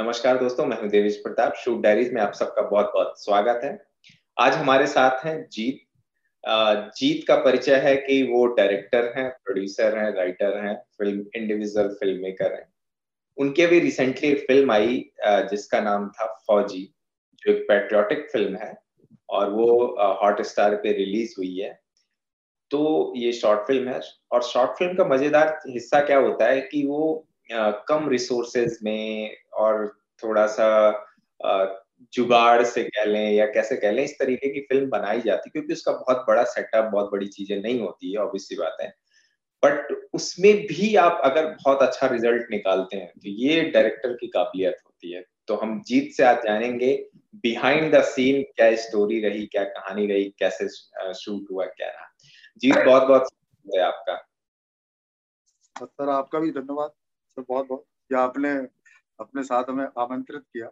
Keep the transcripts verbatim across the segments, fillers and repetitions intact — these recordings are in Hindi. नमस्कार दोस्तों, मैं हूं देवेश प्रताप। शूट डायरीज में आप सबका बहुत बहुत स्वागत है। आज हमारे साथ हैं जीत। जीत का परिचय है कि वो डायरेक्टर हैं, प्रोड्यूसर हैं, राइटर हैं, फिल्म इंडिविजुअल फिल्म मेकर हैं। उनके भी रिसेंटली फिल्म आई जिसका नाम था फौजी, जो एक पैट्रियोटिक फिल्म है और वो हॉटस्टार पे रिलीज हुई है। तो ये शॉर्ट फिल्म है और शॉर्ट फिल्म का मजेदार हिस्सा क्या होता है कि वो आ, कम रिसोर्सेज में और थोड़ा सा आ, जुगाड़ से कह लें या कैसे कह लें, इस तरीके की फिल्म बनाई जाती है क्योंकि उसका बहुत बड़ा सेटअप, बहुत बड़ी चीजें नहीं होती है, ऑब्वियस सी बात है। बट उसमें भी आप अगर बहुत अच्छा रिजल्ट निकालते हैं तो ये डायरेक्टर की काबिलियत होती है। तो हम जीत से आज जानेंगे बिहाइंड द सीन, क्या स्टोरी रही, क्या कहानी रही, कैसे शूट हुआ, क्या रहा। जीत, बहुत बहुत है आपका। सर आपका भी धन्यवाद सर, बहुत बहुत या आपने अपने साथ हमें आमंत्रित किया।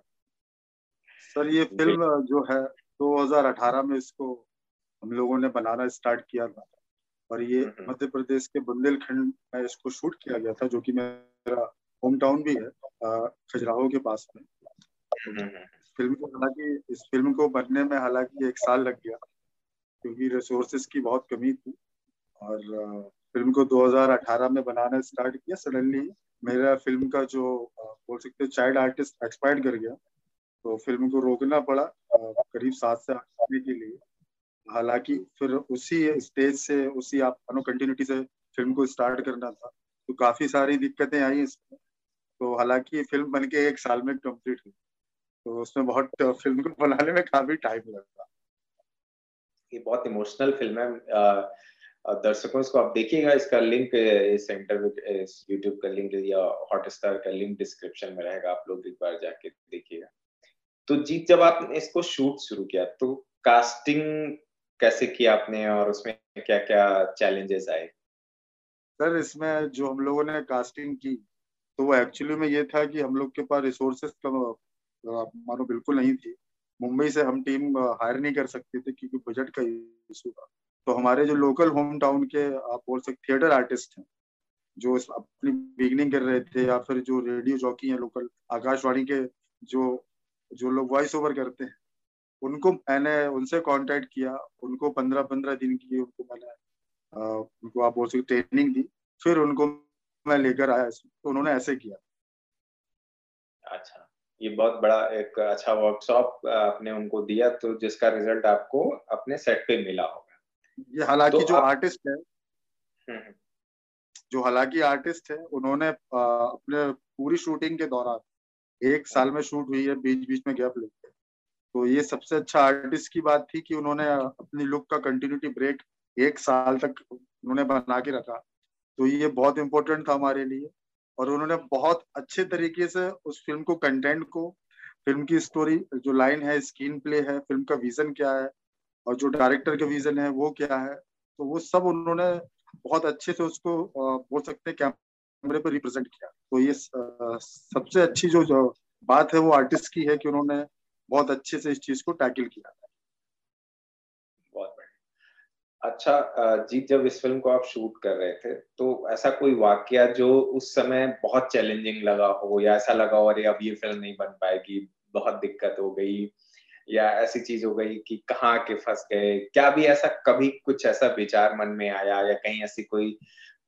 सर ये फिल्म जो है दो हज़ार अठारह में इसको हम लोगों ने बनाना स्टार्ट किया था और ये मध्य प्रदेश के बुंदेलखंड में इसको शूट किया गया था, जो कि मेरा होम टाउन भी है, खजराहो के पास में। फिल्म को हालांकि इस फिल्म को बनने में हालांकि एक साल लग गया क्योंकि रिसोर्सेज की बहुत कमी थी और फिल्म को दो हज़ार अठारह में बनाना स्टार्ट किया। सडनली मेरा फिल्म का जो बोल सकते हैं चाइल्ड आर्टिस्ट एक्सपायर कर गया तो फिल्म को रोकना पड़ा करीब सात से आठ महीने के लिए। हालांकि फिर उसी स्टेज से उसी आप कंटिन्यूटी से फिल्म को स्टार्ट करना था तो काफी सारी दिक्कतें आई इसमें। तो हालांकि फिल्म बनके एक साल में कंप्लीट हुई तो उसमें बहुत फिल्म को बनाने में काफी टाइम लगा। ये बहुत इमोशनल फिल्म है, दर्शकों इसको आप देखिएगा। इसका लिंक इस इंटरव्यू यूट्यूब का लिंक या हॉटस्टार का लिंक डिस्क्रिप्शन में रहेगा, आप लोग एक बार जाके देखिएगा। तो जीत, जब आपने इसको शूट शुरू किया तो कास्टिंग कैसे किया आपने और उसमें क्या क्या चैलेंजेस आए? सर इसमें जो हम लोगों ने कास्टिंग की तो वो एक्चुअली में ये था कि हम लोग के पास रिसोर्सेज तो आप मानो बिल्कुल नहीं थी। मुंबई से हम टीम हायर नहीं कर सकते थे क्योंकि बजट का इशू था। तो हमारे जो लोकल होम टाउन के आप बोल सकते थिएटर आर्टिस्ट हैं जो अपनी बिगनिंग कर रहे थे या फिर जो रेडियो जॉकी हैं लोकल आकाशवाणी के जो जो लोग वॉइस ओवर करते हैं, उनको मैंने उनसे कांटेक्ट किया। उनको पंद्रह पंद्रह दिन की उनको मैंने आ, उनको आप बोल सकते ट्रेनिंग दी, फिर उनको मैं लेकर आया। तो उन्होंने ऐसे किया। अच्छा, ये बहुत बड़ा एक अच्छा वर्कशॉप आपने उनको दिया तो जिसका रिजल्ट आपको अपने सेट पे मिला होगा। ये हालांकि तो जो आप... आर्टिस्ट है जो हालांकि आर्टिस्ट है उन्होंने अपने पूरी शूटिंग के दौरान एक साल में शूट हुई है, बीच बीच में गैप लेके। तो ये सबसे अच्छा आर्टिस्ट की बात थी कि उन्होंने अपनी लुक का कंटिन्यूटी ब्रेक एक साल तक उन्होंने बना के रखा। तो ये बहुत इम्पोर्टेंट था हमारे लिए और उन्होंने बहुत अच्छे तरीके से उस फिल्म को, कंटेंट को, फिल्म की स्टोरी जो लाइन है, स्क्रीन प्ले है, फिल्म का विजन क्या है और जो डायरेक्टर का विजन है वो क्या है, तो वो सब उन्होंने बहुत अच्छे से उसको बोल सकते हैं कैमरे पर रिप्रेजेंट किया। तो ये सबसे अच्छी जो, जो बात है वो आर्टिस्ट की है कि उन्होंने बहुत अच्छे से इस चीज को टैकल किया। बहुत बढ़िया। अच्छा जीत, जब इस फिल्म को आप शूट कर रहे थे तो ऐसा कोई वाकया जो उस समय बहुत चैलेंजिंग लगा हो या ऐसा लगा हो अरे अब ये फिल्म नहीं बन पाएगी, बहुत दिक्कत हो गई या ऐसी चीज हो गई कि कहाँ के फंस गए, क्या भी ऐसा कभी कुछ ऐसा विचार मन में आया या कहीं ऐसी कोई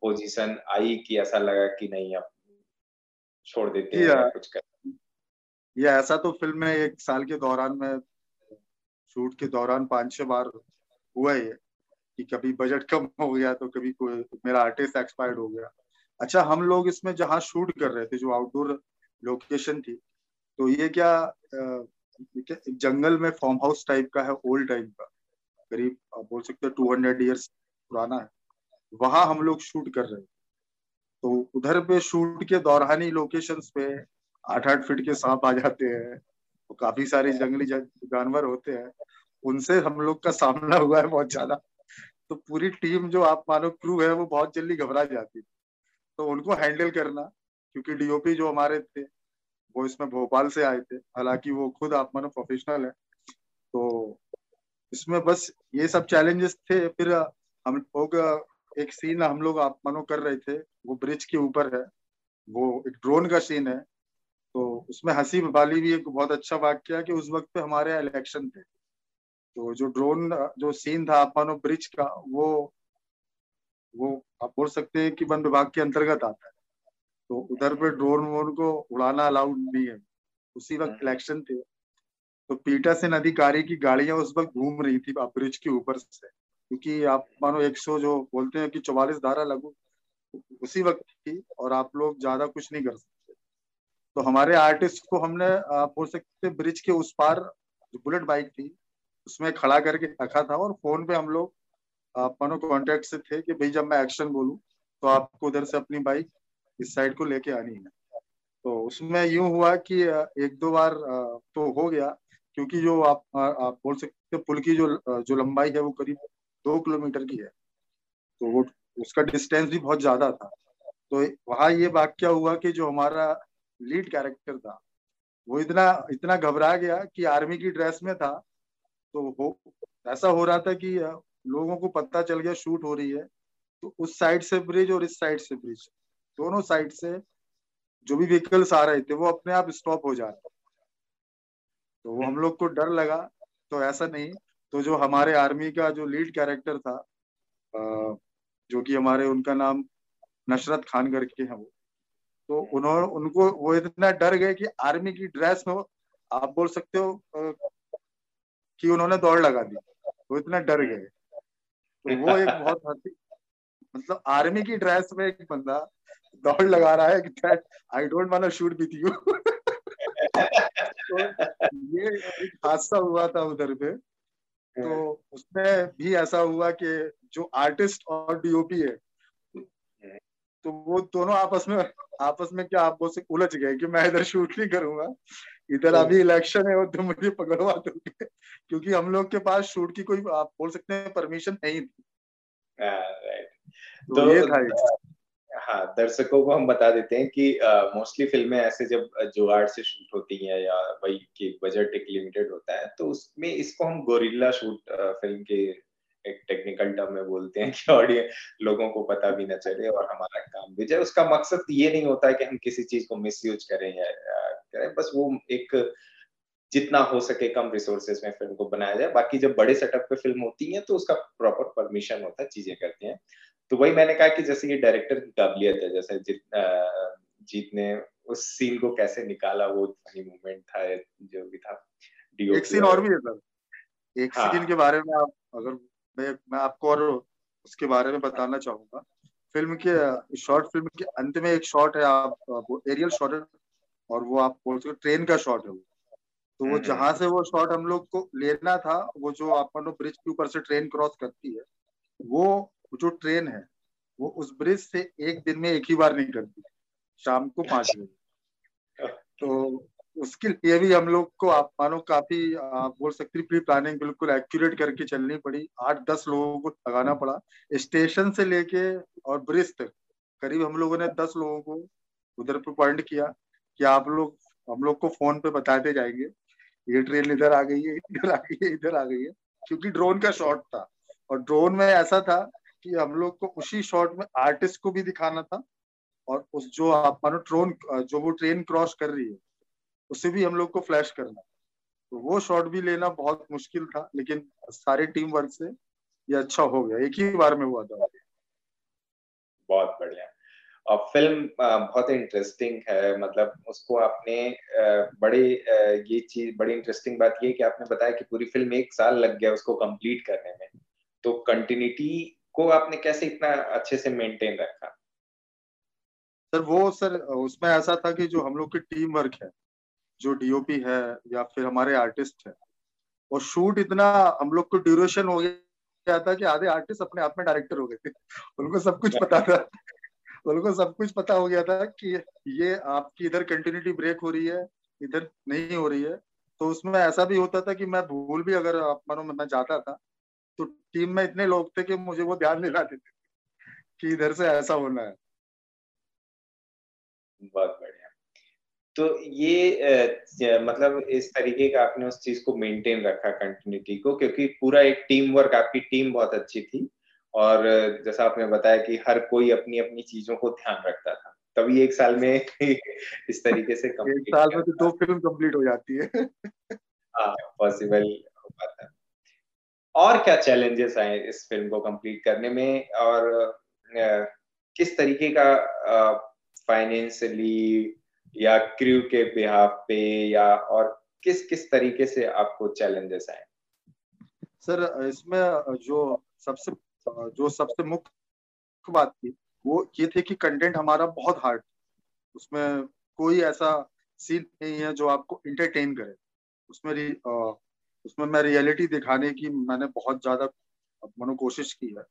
पोजीशन आई कि ऐसा लगा कि नहीं अब छोड़ देते हैं या कुछ कर? या ऐसा तो फिल्म में एक साल के दौरान में शूट के दौरान पांच छह बार हुआ है कि कभी बजट कम हो गया तो कभी कोई मेरा आर्टिस्ट एक्सपायर्ड हो गया। अच्छा, हम लोग इसमें जहाँ शूट कर रहे थे जो आउटडोर लोकेशन थी तो ये क्या एक जंगल में फार्म हाउस टाइप का है, ओल्ड टाइम का, करीब बोल सकते हैं टू हंड्रेड ईयर्स पुराना है। वहाँ हम लोग शूट कर रहे थे तो उधर पे शूट के दौरान ही लोकेशन पे आठ आठ फीट के सांप आ जाते हैं और काफी सारे जंगली जानवर होते हैं, उनसे हम लोग का सामना हुआ है बहुत ज्यादा। तो पूरी टीम जो आप मानो क्रू है वो बहुत जल्दी घबरा जाती है। तो उनको हैंडल करना, क्योंकि डीओपी जो हमारे थे वो इसमें भोपाल से आए थे, हालांकि वो खुद आप मानो प्रोफेशनल है। तो इसमें बस ये सब चैलेंजेस थे। फिर हम लोग एक सीन हम लोग आप मानो कर रहे थे, वो ब्रिज के ऊपर है, वो एक ड्रोन का सीन है। तो उसमें हंसी वाली भी एक बहुत अच्छा वाक्य है कि उस वक्त पे हमारे इलेक्शन थे, तो जो ड्रोन जो सीन था अपानो ब्रिज का वो वो आप बोल सकते हैं कि वन विभाग के अंतर्गत आता है, तो उधर पे ड्रोन वोन को उड़ाना अलाउड नहीं है। उसी वक्त इलेक्शन थे, तो पीठासीन अधिकारी की गाड़ियां उस वक्त घूम रही थी ब्रिज के ऊपर से, क्योंकि आप मानो एक सौ जो बोलते हैं कि चौवालीस धारा लागू उसी वक्त थी और आप लोग ज्यादा कुछ नहीं कर सकते। तो हमारे आर्टिस्ट को हमने आप बोल सकते ब्रिज के उस पार जो बुलेट बाइक थी उसमें खड़ा करके रखा था और फोन पे हम लोग आप मानो कॉन्टेक्ट से थे कि भाई जब मैं एक्शन बोलूं तो आपको उधर से अपनी बाइक इस साइड को लेके आनी है। तो उसमें यूं हुआ कि एक दो बार तो हो गया, क्योंकि जो आप आप बोल सकते पुल की जो जो लंबाई है वो करीब दो किलोमीटर की है, तो वो उसका डिस्टेंस भी बहुत ज्यादा था। तो वहाँ ये वाक्य हुआ कि जो हमारा लीड कैरेक्टर था वो इतना इतना घबरा गया कि आर्मी की ड्रेस में था, तो वो ऐसा हो रहा था कि लोगों को पता चल गया शूट हो रही है, तो उस साइड से ब्रिज और इस साइड से ब्रिज दोनों साइड से जो भी व्हीकल्स आ रहे थे वो अपने आप स्टॉप हो जा रहे, तो वो हम लोग को डर लगा। तो ऐसा नहीं, तो जो हमारे आर्मी का जो लीड कैरेक्टर था जो कि हमारे उनका नाम नशरत खानगर के हैं वो, तो उन्होंने उनको वो इतना डर गए कि आर्मी की ड्रेस में आप बोल सकते हो कि उन्होंने दौड़ लगा दी, वो इतना डर गए। तो वो एक बहुत हंसी, मतलब आर्मी की ड्रेस में एक बंदा दौड़ लगा रहा है कि I don't want to shoot with you. तो ये एक हादसा हुआ था उधर पे। तो उसमें भी ऐसा हुआ कि जो आर्टिस्ट और डीओपी है तो वो दोनों आपस में आपस में क्या आपको से उलझ गए कि मैं इधर शूट नहीं करूंगा, इधर अभी इलेक्शन है और तुम मुझे पकड़वा दोगे, क्योंकि हम लोग के पास शूट की कोई आप बोल सकते हैं परमिशन नहीं थी। तो, तो ये था ये। हाँ, दर्शकों को हम बता देते हैं कि मोस्टली uh, फिल्में ऐसे जब जुगाड़ से शूट होती हैं या भाई कि बजट एक लिमिटेड होता है, तो उसमें इसको हम गोरिल्ला शूट uh, फिल्म के एक टेक्निकल टर्म में बोलते हैं कि ऑडियंस लोगों को पता भी ना चले और हमारा काम भी जाए। उसका मकसद ये नहीं होता है कि हम किसी चीज को मिसयूज करें या करें, बस वो एक जितना हो सके कम रिसोर्सेज में फिल्म को बनाया जाए। बाकी जब बड़े सेटअप पे फिल्म होती है तो उसका प्रॉपर परमिशन होता है, चीजें करते हैं। तो वही मैंने कहा कि जैसे ये डायरेक्टर की काबिलियत है, जैसे जीत जीत ने उस सीन को कैसे निकाला, वो फनी मूवमेंट था जो भी था। एक सीन और भी है सर, एक हाँ। सीन के बारे में आप अगर मैं, मैं आपको और उसके बारे में बताना चाहूंगा। फिल्म के शॉर्ट फिल्म के अंत में एक शॉट है, आप वो एरियल शॉट है और वो आप बोल सकते ट्रेन का शॉट है वो, तो वो जहाँ से वो शॉट हम लोग को लेना था, वो जो आप ब्रिज के ऊपर से ट्रेन क्रॉस करती है, वो जो ट्रेन है वो उस ब्रिज से एक दिन में एक ही बार निकलती है, शाम को पाँच बजे। तो उसके लिए भी हम लोग को आप मानो काफी आप बोल सकते प्री प्लानिंग बिल्कुल एक्यूरेट करके चलनी पड़ी। आठ दस लोगों को लगाना पड़ा स्टेशन से लेके और ब्रिज तक, करीब हम लोगों ने दस लोगों को उधर पर पॉइंट किया कि आप लोग हम लोग को फोन पे बताते जाएंगे ये ट्रेन इधर आ गई है, इधर आ गई है, इधर आ गई है, क्योंकि ड्रोन का शॉट था और ड्रोन में ऐसा था कि हम लोग को उसी शॉट में आर्टिस्ट को भी दिखाना था और उस जो आप मानो ट्रोन जो वो ट्रेन क्रॉस कर रही है उसे भी हम लोग को फ्लैश करना, तो वो शॉट भी लेना बहुत मुश्किल था, लेकिन सारे टीम वर्क से ये अच्छा हो गया, एक ही बार में हुआ था। बहुत बढ़िया। और फिल्म बहुत इंटरेस्टिंग है, मतलब उसको आपने बड़े ये चीज बड़ी इंटरेस्टिंग बात ये कि आपने बताया कि पूरी फिल्म एक साल लग गया उसको कंप्लीट करने में, तो कंटिन्यूटी को आपने कैसे इतना अच्छे से मेंटेन रखा? सर वो सर उसमें ऐसा था कि जो हम लोग की टीम वर्क है, जो डीओपी है या फिर हमारे आर्टिस्ट है, और शूट इतना हम लोग को ड्यूरेशन हो गया था कि आधे आर्टिस्ट अपने आप में डायरेक्टर हो गए थे। उनको सब कुछ पता था उनको सब कुछ पता हो गया था कि ये आपकी इधर कंटिन्यूटी ब्रेक हो रही है, इधर नहीं हो रही है। तो उसमें ऐसा भी होता था कि मैं भूल भी अगर आप मानो मैं जाता था तो टीम में इतने लोग थे कि मुझे वो ध्यान दिला देते कि इधर से ऐसा होना है। बहुत बढ़िया। तो ये मतलब इस तरीके का आपने उस चीज को मेंटेन रखा, कंटिन्यूटी को, क्योंकि पूरा एक टीम वर्क, आपकी टीम बहुत अच्छी थी और जैसा आपने बताया कि हर कोई अपनी अपनी चीजों को ध्यान रखता था, तभी एक साल में इस तरीके से एक साल में तो दो फिल्म कंप्लीट हो जाती है। हाँ, पॉसिबल हो पाता है। और क्या चैलेंजेस आए इस फिल्म को कंप्लीट करने में, और किस तरीके का फाइनेंशियली या क्रू के बिहाफ पे या और किस किस तरीके से आपको चैलेंजेस आए? सर, इसमें जो सबसे जो सबसे मुख्य बात थी वो ये थी कि कंटेंट हमारा बहुत हार्ड, उसमें कोई ऐसा सीन नहीं है जो आपको एंटरटेन करे। उसमें आ, उसमें मैं रियलिटी दिखाने की मैंने बहुत ज्यादा मनो कोशिश की है।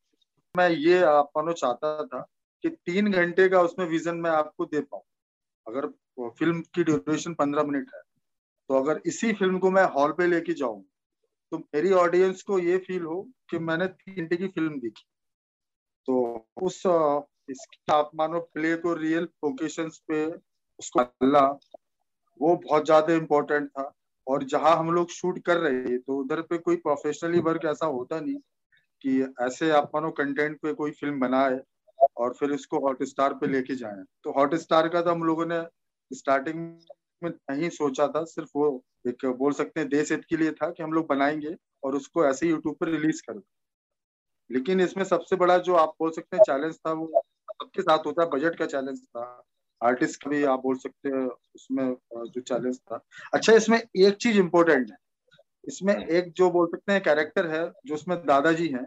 मैं ये आप मनो चाहता था कि तीन घंटे का उसमें विजन मैं आपको दे पाऊँ। अगर फिल्म की ड्यूरेशन पंद्रह मिनट है तो अगर इसी फिल्म को मैं हॉल पे लेके जाऊँ तो मेरी ऑडियंस को ये फील हो कि मैंने तीन घंटे की फिल्म देखी। तो उस इसके आप मानो प्ले को रियल लोकेशंस पे उसको डालना वो बहुत ज्यादा इम्पोर्टेंट था। और जहाँ हम लोग शूट कर रहे हैं तो उधर पे कोई प्रोफेशनली वर्क ऐसा होता नहीं कि ऐसे आप मानो कंटेंट पे कोई फिल्म बनाए और फिर इसको हॉटस्टार पे लेके जाए। तो हॉटस्टार का तो हम लोगों ने स्टार्टिंग में नहीं सोचा था, सिर्फ वो एक बोल सकते हैं देश हित के लिए था कि हम लोग बनाएंगे और उसको ऐसे ही यूट्यूब पर रिलीज करेंगे। लेकिन इसमें सबसे बड़ा जो आप बोल सकते हैं चैलेंज था वो सबके साथ होता है, बजट का चैलेंज था, आर्टिस्ट का भी आप बोल सकते हैं उसमें जो चैलेंज था। अच्छा, इसमें एक चीज इम्पोर्टेंट है, इसमें एक जो बोल सकते हैं कैरेक्टर है जो उसमें दादाजी हैं,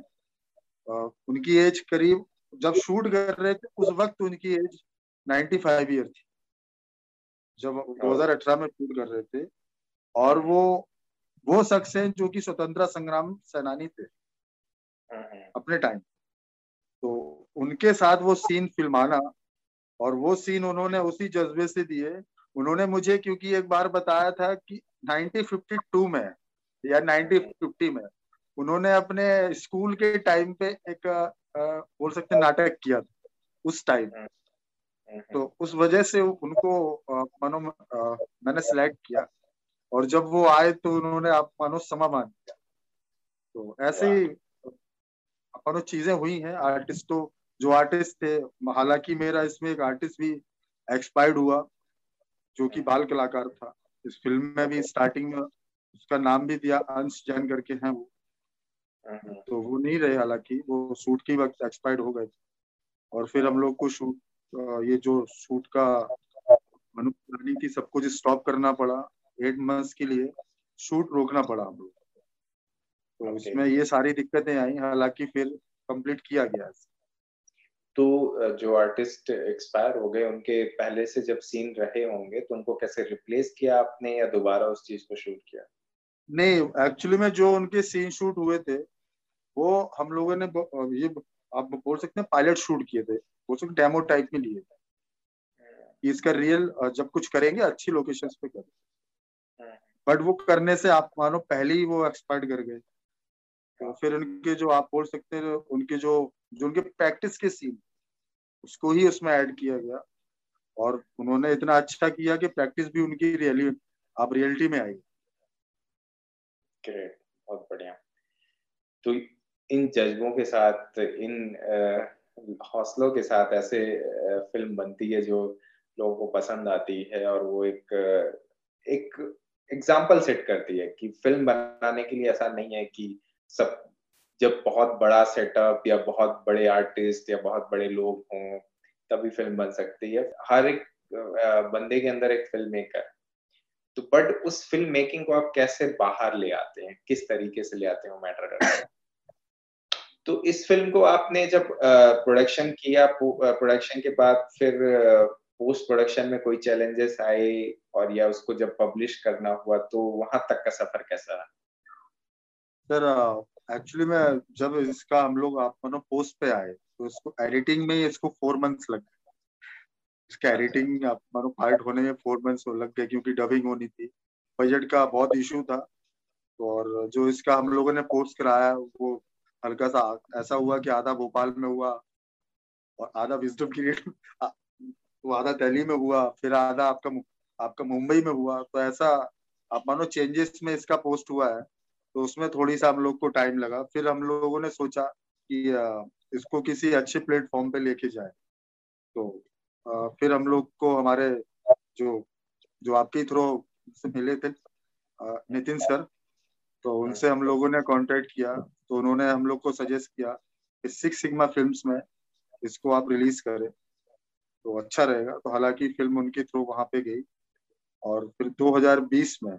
उनकी एज करीब जब शूट कर रहे थे उस वक्त उनकी एज नाइन्टी फाइव ईयर थी, जब दो हज़ार अठारह में शूट कर रहे थे। और वो वो शख्स हैं जो कि स्वतंत्रता संग्राम सेनानी थे अपने टाइम, तो उनके साथ वो सीन फिल्माना और वो सीन उन्होंने उसी जज्बे से दिए। उन्होंने मुझे क्योंकि एक बार बताया था कि नाइनटीन फिफ्टी टू में या नाइनटीन फिफ्टी में उन्होंने अपने स्कूल के टाइम पे एक आ, बोल सकते नाटक किया था उस टाइम, तो उस वजह से उनको आ, मानो आ, मैंने सिलेक्ट किया। और जब वो आए तो उन्होंने आप मानो समा मान दिया। तो ऐसे ही मानो चीजें हुई हैं। आर्टिस्टों जो आर्टिस्ट थे, हालांकि मेरा इसमें एक आर्टिस्ट भी एक्सपायर्ड हुआ जो कि बाल कलाकार था। इस फिल्म में भी स्टार्टिंग में उसका नाम भी दिया, अंश जैन करके हैं वो, तो वो नहीं रहे, हालांकि वो शूट के वक्त एक्सपायर्ड हो गए। और फिर हम लोग को शूट ये जो शूट का अनुप्राणी थी सब कुछ स्टॉप करना पड़ा, एट मंथ्स के लिए शूट रोकना पड़ा हम लोग। तो इसमें ये सारी दिक्कतें आई, हालांकि फिर कंप्लीट किया गया। तो जो आर्टिस्ट एक्सपायर हो गए उनके पहले से जब सीन रहे होंगे तो उनको कैसे रिप्लेस किया आपने या दोबारा उस चीज को शूट किया? नहीं, एक्चुअली में जो उनके सीन शूट हुए थे वो हम लोगों ने ये आप बोल सकते हैं पायलट शूट किए थे, बोल सकते डेमो टाइप में लिए थे। इसका रियल जब कुछ करेंगे अच्छी लोकेशंस पे करेंगे, बट वो करने से आप मानो पहले ही वो एक्सपर्ट कर गए। तो फिर उनके जो आप बोल सकते हैं उनके जो जो उनके प्रैक्टिस के सीन उसको ही उसमें ऐड किया गया। और उन्होंने इतना अच्छा किया कि प्रैक्टिस भी उनकी रियली आप रियलिटी में आई। ग्रेट, बहुत बढ़िया। तो इन जज्बों के साथ, इन हौसलों के साथ ऐसे फिल्म बनती है जो लोगों को पसंद आती है और वो एक एक एग्जाम्पल सेट करती है कि फिल्म बनाने के लिए ऐसा नहीं है कि सब जब बहुत बड़ा सेटअप या बहुत बड़े आर्टिस्ट या बहुत बड़े लोग हों तभी फिल्म बन सकती है। हर एक बंदे के अंदर एक फिल्म मेकर, तो बट उस फिल्म मेकिंग को आप कैसे बाहर ले आते हैं, किस तरीके से ले आते हैं वो मैटर करता है। तो इस फिल्म को आपने जब प्रोडक्शन किया, प्रोडक्शन के बाद फिर पोस्ट प्रोडक्शन में कोई चैलेंजेस आए और या उसको जब पब्लिश करना हुआ तो वहां तक का सफर कैसा रहा? सर, एक्चुअली में जब इसका हम लोग आप मानो पोस्ट पे आए तो इसको एडिटिंग में इसको फोर मंथ्स लग गए। इसका एडिटिंग आप मानो पार्ट होने में फोर मंथ्स लग गए क्योंकि डबिंग होनी थी, बजट का बहुत इशू था। और जो इसका हम लोगों ने पोस्ट कराया वो हल्का सा ऐसा हुआ कि आधा भोपाल में हुआ और आधा विजडम क्रिएट, तो आधा दिल्ली में हुआ, फिर आधा आपका आपका मुंबई में हुआ। तो ऐसा आप मानो चेंजेस में इसका पोस्ट हुआ है, तो उसमें थोड़ी सा हम लोग को टाइम लगा। फिर हम लोगों ने सोचा कि इसको किसी अच्छे प्लेटफॉर्म पे लेके जाए। तो आ, फिर हम लोग को हमारे जो जो आपके थ्रू से मिले थे आ, नितिन सर, तो उनसे हम लोगों ने कांटेक्ट किया, तो उन्होंने हम लोग को सजेस्ट किया कि सिक्स सिग्मा फिल्म्स में इसको आप रिलीज करें तो अच्छा रहेगा। तो हालांकि फिल्म उनके थ्रू वहाँ पे गई और फिर दो हज़ार बीस में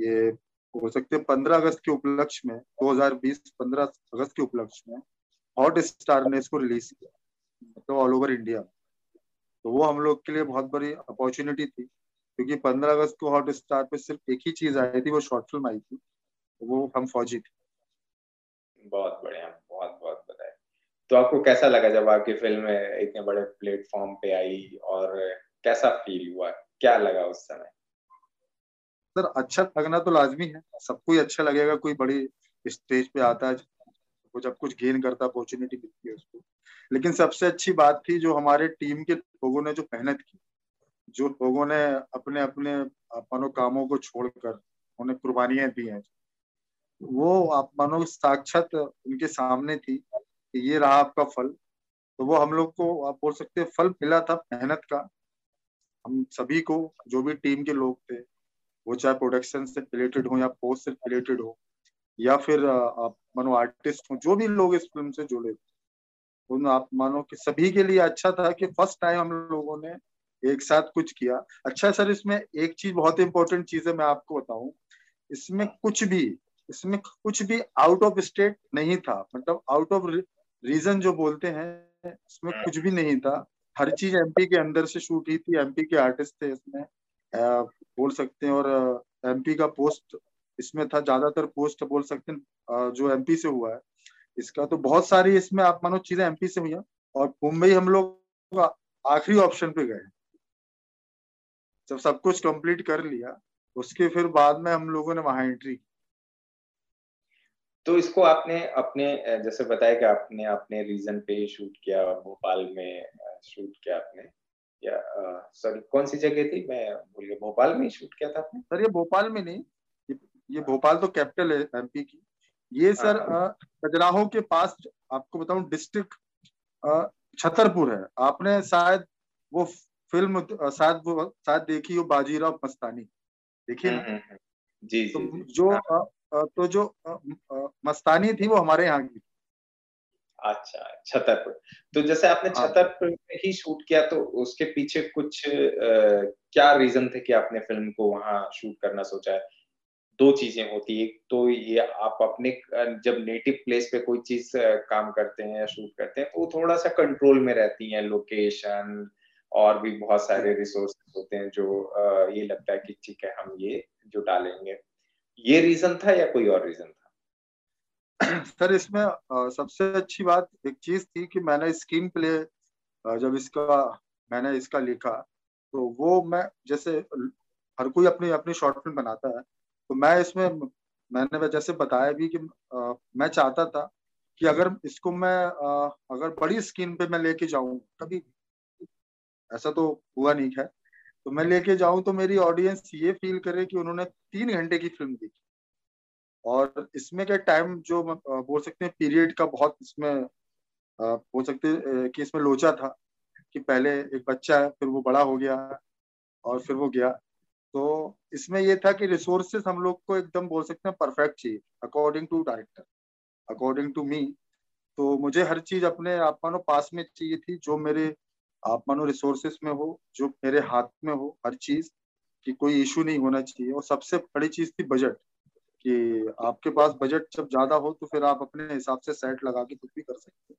ये हो सकते पंद्रह अगस्त के उपलक्ष्य में दो हज़ार बीस पंद्रह अगस्त के उपलक्ष्य में हॉटस्टार ने इसको रिलीज किया, मतलब ऑल ओवर इंडिया। तो वो हम लोग के लिए बहुत बड़ी अपॉर्चुनिटी थी, क्योंकि पंद्रह अगस्त को हॉटस्टार पे सिर्फ एक ही चीज आई थी, वो शॉर्ट फिल्म आई थी, वो हम फौजी थे। बहुत बढ़िया, बहुत बहुत बताया। तो आपको कैसा लगा जब आपकी फिल्म इतने बड़े प्लेटफॉर्म पे आई और कैसा फील हुआ, क्या लगा उस समय? सर अच्छा लगना तो लाजमी है, सबको ही अच्छा लगेगा, कोई बड़ी स्टेज पे आता है वो जब कुछ गेन करता अपॉर्चुनिटी मिलती है उसको। लेकिन सबसे अच्छी बात थी जो हमारे टीम के लोगों ने जो मेहनत की, जो लोगों ने अपने अपने मनोकामों को छोड़कर उन्हें कुर्बानियां दी हैं, वो आप मानो साक्षात उनके सामने थी कि ये रहा आपका फल। तो वो हम लोग को आप बोल सकते फल मिला था मेहनत का, हम सभी को जो भी टीम के लोग थे, वो चाहे प्रोडक्शन से रिलेटेड हो या पोस्ट से रिलेटेड हो या फिर आप मानो आर्टिस्ट हो, जो भी लोग इस फिल्म से जुड़े उन आप मानो कि सभी के लिए अच्छा था कि फर्स्ट टाइम हम लोगों ने एक साथ कुछ किया। अच्छा सर, इसमें एक चीज बहुत इंपॉर्टेंट चीज है, मैं आपको बताऊं, इसमें कुछ भी इसमें कुछ भी आउट ऑफ स्टेट नहीं था, मतलब आउट ऑफ रीजन जो बोलते हैं इसमें कुछ भी नहीं था। हर चीज एमपी के अंदर से शूट हुई थी, एमपी के आर्टिस्ट थे इसमें आ, बोल सकते हैं, और एमपी का पोस्ट इसमें था, ज्यादातर पोस्ट बोल सकते हैं जो एमपी से हुआ है इसका। तो बहुत सारी इसमें आप मानो चीजें एमपी से हुई हैं और मुंबई हम लोग आखिरी ऑप्शन पे गए। जब सब कुछ कंप्लीट कर लिया उसके फिर बाद में हम लोगों ने वहां एंट्री की। तो इसको आपने अपने जैसे बताया कि आपने अपने रीजन पे शूट किया, भोपाल में शूट किया आपने, या सॉरी कौन सी जगह थी मैं भूल गया, भोपाल में शूट किया था आपने? सर ये भोपाल में नहीं, ये, ये भोपाल तो कैपिटल है एमपी की, ये सर खजराहो के पास, आपको बताऊं डिस्ट्रिक्ट छतरपुर है। आपने शायद वो फिल्म शायद वो शायद देखी हो, बाजीराव मस्तानी, देखिए ना जी, तो जी, जी, जो हाँ। तो जो मस्तानी थी वो हमारे यहाँ की। अच्छा, छतरपुर। तो जैसे आपने छतरपुर में ही शूट किया, तो उसके पीछे कुछ आ, क्या रीजन थे कि आपने फिल्म को वहाँ शूट करना सोचा है? दो चीजें होती है, एक तो ये आप अपने जब नेटिव प्लेस पे कोई चीज काम करते हैं या शूट करते हैं तो वो थोड़ा सा कंट्रोल में रहती है, लोकेशन और भी बहुत सारे रिसोर्सेस होते हैं जो आ, ये लगता है कि ठीक है हम ये जो डालेंगे। ये रीजन था या कोई और रीजन था? सर इसमें आ, सबसे अच्छी बात एक चीज थी कि मैंने स्क्रीन प्ले जब इसका मैंने इसका लिखा तो वो मैं जैसे हर कोई अपनी अपनी शॉर्ट फिल्म बनाता है, तो मैं इसमें मैंने जैसे बताया भी कि आ, मैं चाहता था कि अगर इसको मैं आ, अगर बड़ी स्क्रीन पे मैं लेके जाऊं, कभी ऐसा तो हुआ नहीं है, तो मैं लेके जाऊं तो मेरी ऑडियंस ये फील करे कि उन्होंने तीन घंटे की फिल्म देखी। और इसमें क्या टाइम जो बोल सकते हैं पीरियड का बहुत इसमें बोल सकते हैं कि इसमें लोचा था कि पहले एक बच्चा है, फिर वो बड़ा हो गया और फिर वो गया। तो इसमें ये था कि रिसोर्सेस हम लोग को एकदम बोल सकते हैं परफेक्ट चाहिए, according to director, according to me. तो मुझे हर चीज अपने आप मानो पास में चाहिए थी, जो मेरे आप मानो रिसोर्सेस में हो, जो मेरे हाथ में हो, हर चीज की कोई इशू नहीं होना चाहिए। और सबसे बड़ी चीज थी बजट, कि आपके पास बजट जब ज्यादा हो तो फिर आप अपने हिसाब से सेट लगा के कुछ भी कर सकते हो।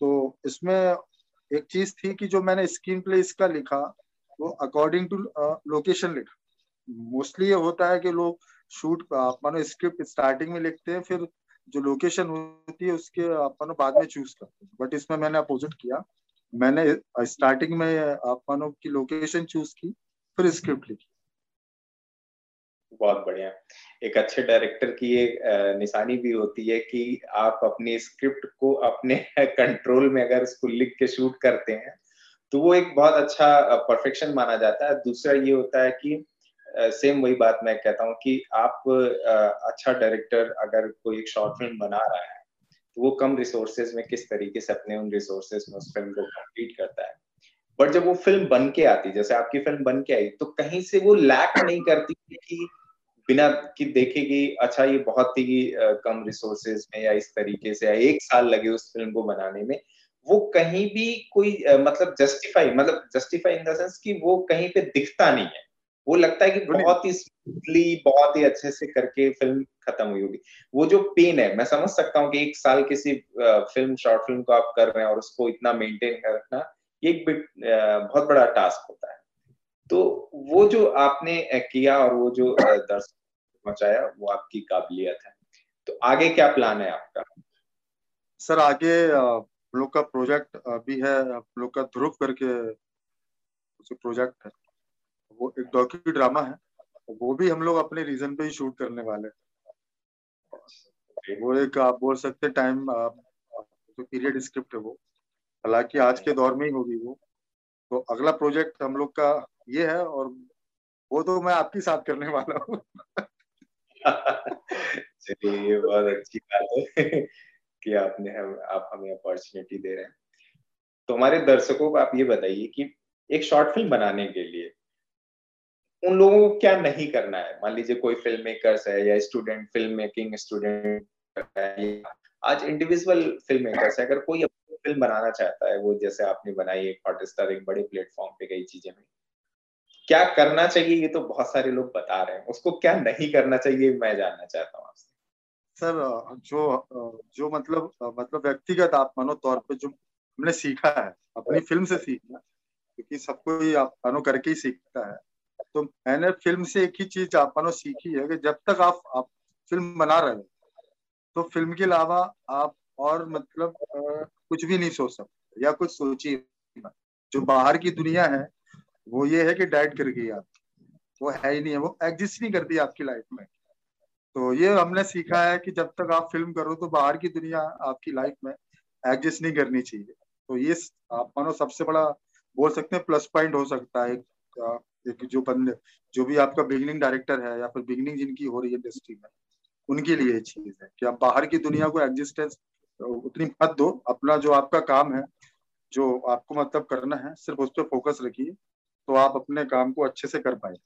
तो इसमें एक चीज थी कि जो मैंने स्क्रीन प्ले इसका लिखा वो अकॉर्डिंग टू लोकेशन लिखा। मोस्टली ये होता है कि लोग शूट आप मानो स्क्रिप्ट स्टार्टिंग में लिखते हैं, फिर जो लोकेशन होती है उसके आप मानो बाद में चूज करते हैं, बट इसमें मैंने अपोजिट किया। मैंने स्टार्टिंग में आप मानो की लोकेशन चूज की, फिर स्क्रिप्ट लिखी। बहुत बढ़िया। एक अच्छे डायरेक्टर की ये निशानी भी होती है कि आप अपने स्क्रिप्ट को अपने कंट्रोल में अगर उसको लिख के शूट करते हैं तो वो एक बहुत अच्छा परफेक्शन माना जाता है। दूसरा ये होता है कि सेम वही बात मैं कहता हूँ कि आप अच्छा डायरेक्टर अगर कोई एक शॉर्ट फिल्म बना रहा है वो कम रिसोर्सेज में किस तरीके से अपने उन रिसोर्सेज में उस फिल्म को कंप्लीट करता है, बट जब वो फिल्म बन के आती, जैसे आपकी फिल्म बन के आई, तो कहीं से वो लैक नहीं करती कि बिना कि देखेगी अच्छा ये बहुत ही कम रिसोर्सेज में या इस तरीके से या एक साल लगे उस फिल्म को बनाने में, वो कहीं भी कोई मतलब जस्टिफाई मतलब जस्टिफाई इन द सेंस कि वो कहीं पे दिखता नहीं है। वो लगता है कि बहुत ही स्मूथली बहुत ही अच्छे से करके फिल्म खत्म हुई होगी। वो जो पेन है, मैं समझ सकता हूँ कि एक साल किसी फिल्म शॉर्ट फिल्म को आप कर रहे हैं और उसको इतना मेंटेन करना एक बिट बहुत बड़ा टास्क होता है। तो वो जो आपने किया और वो जो दर्शक पहुंचाया वो आपकी काबिलियत है। तो आगे क्या प्लान है आपका? सर आगे हम लोग का प्रोजेक्ट भी है, हम लोग का ध्रुव करके प्रोजेक्ट है, वो एक डॉक्यू ड्रामा है, वो भी हम लोग अपने रीजन पे ही शूट करने वाले हैं। वो एक आप बोल सकते टाइम जो पीरियड स्क्रिप्ट है वो हालांकि आज के दौर में ही होगी वो। तो अगला प्रोजेक्ट हम लोग का ये है और वो तो मैं आपके साथ करने वाला हूँ। चलिए बहुत अच्छी बात है कि आपने हम आप हमें अपॉर्चुनिटी दे रहे हैं। तो हमारे दर्शकों को आप ये बताइए कि एक शॉर्ट फिल्म बनाने के लिए उन लोगों को क्या नहीं करना है। मान लीजिए कोई फिल्म मेकर्स है या स्टूडेंट फिल्म मेकिंग स्टूडेंट है, आज इंडिविजुअल फिल्म मेकर्स है, अगर कोई अपनी फिल्म बनाना चाहता है, वो जैसे आपने बनाई एक हॉटस्टार एक बड़े प्लेटफॉर्म पे गई चीजें में, क्या करना चाहिए? ये तो बहुत सारे लोग बता रहे हैं, उसको क्या नहीं करना चाहिए मैं जानना चाहता हूँ आपसे। सर जो जो मतलब मतलब व्यक्तिगत आप मानो तौर पे जो हमने सीखा है अपनी फिल्म से सीखना, क्योंकि सब कोई आप मानो करके ही सीखता है, तो मैंने फिल्म से एक ही चीज आप मानो सीखी है कि जब तक आप आप फिल्म बना रहे हो तो फिल्म के अलावा आप और मतलब कुछ भी नहीं सोच सकते या कुछ सोचिए। जो बाहर की दुनिया है वो ये है कि डाइट कर गई आप, वो है ही नहीं है, वो एग्जिस्ट नहीं करती आपकी लाइफ में। तो ये हमने सीखा है कि जब तक आप फिल्म करो तो बाहर की दुनिया आपकी लाइफ में एग्जिस्ट नहीं करनी चाहिए। तो ये आप मानो सबसे बड़ा बोल सकते हैं प्लस पॉइंट हो सकता है एक, एक जो बंदे जो भी आपका बिगिनिंग डायरेक्टर है या फिर बिगिनिंग जिनकी हो रही है इंडस्ट्री में, उनके लिए ये चीज है कि आप बाहर की दुनिया को एग्जिस्टेंस उतनी मत दो। अपना जो आपका काम है जो आपको मतलब करना है सिर्फ उस पर फोकस रखिए, तो आप अपने काम को अच्छे से कर पाए।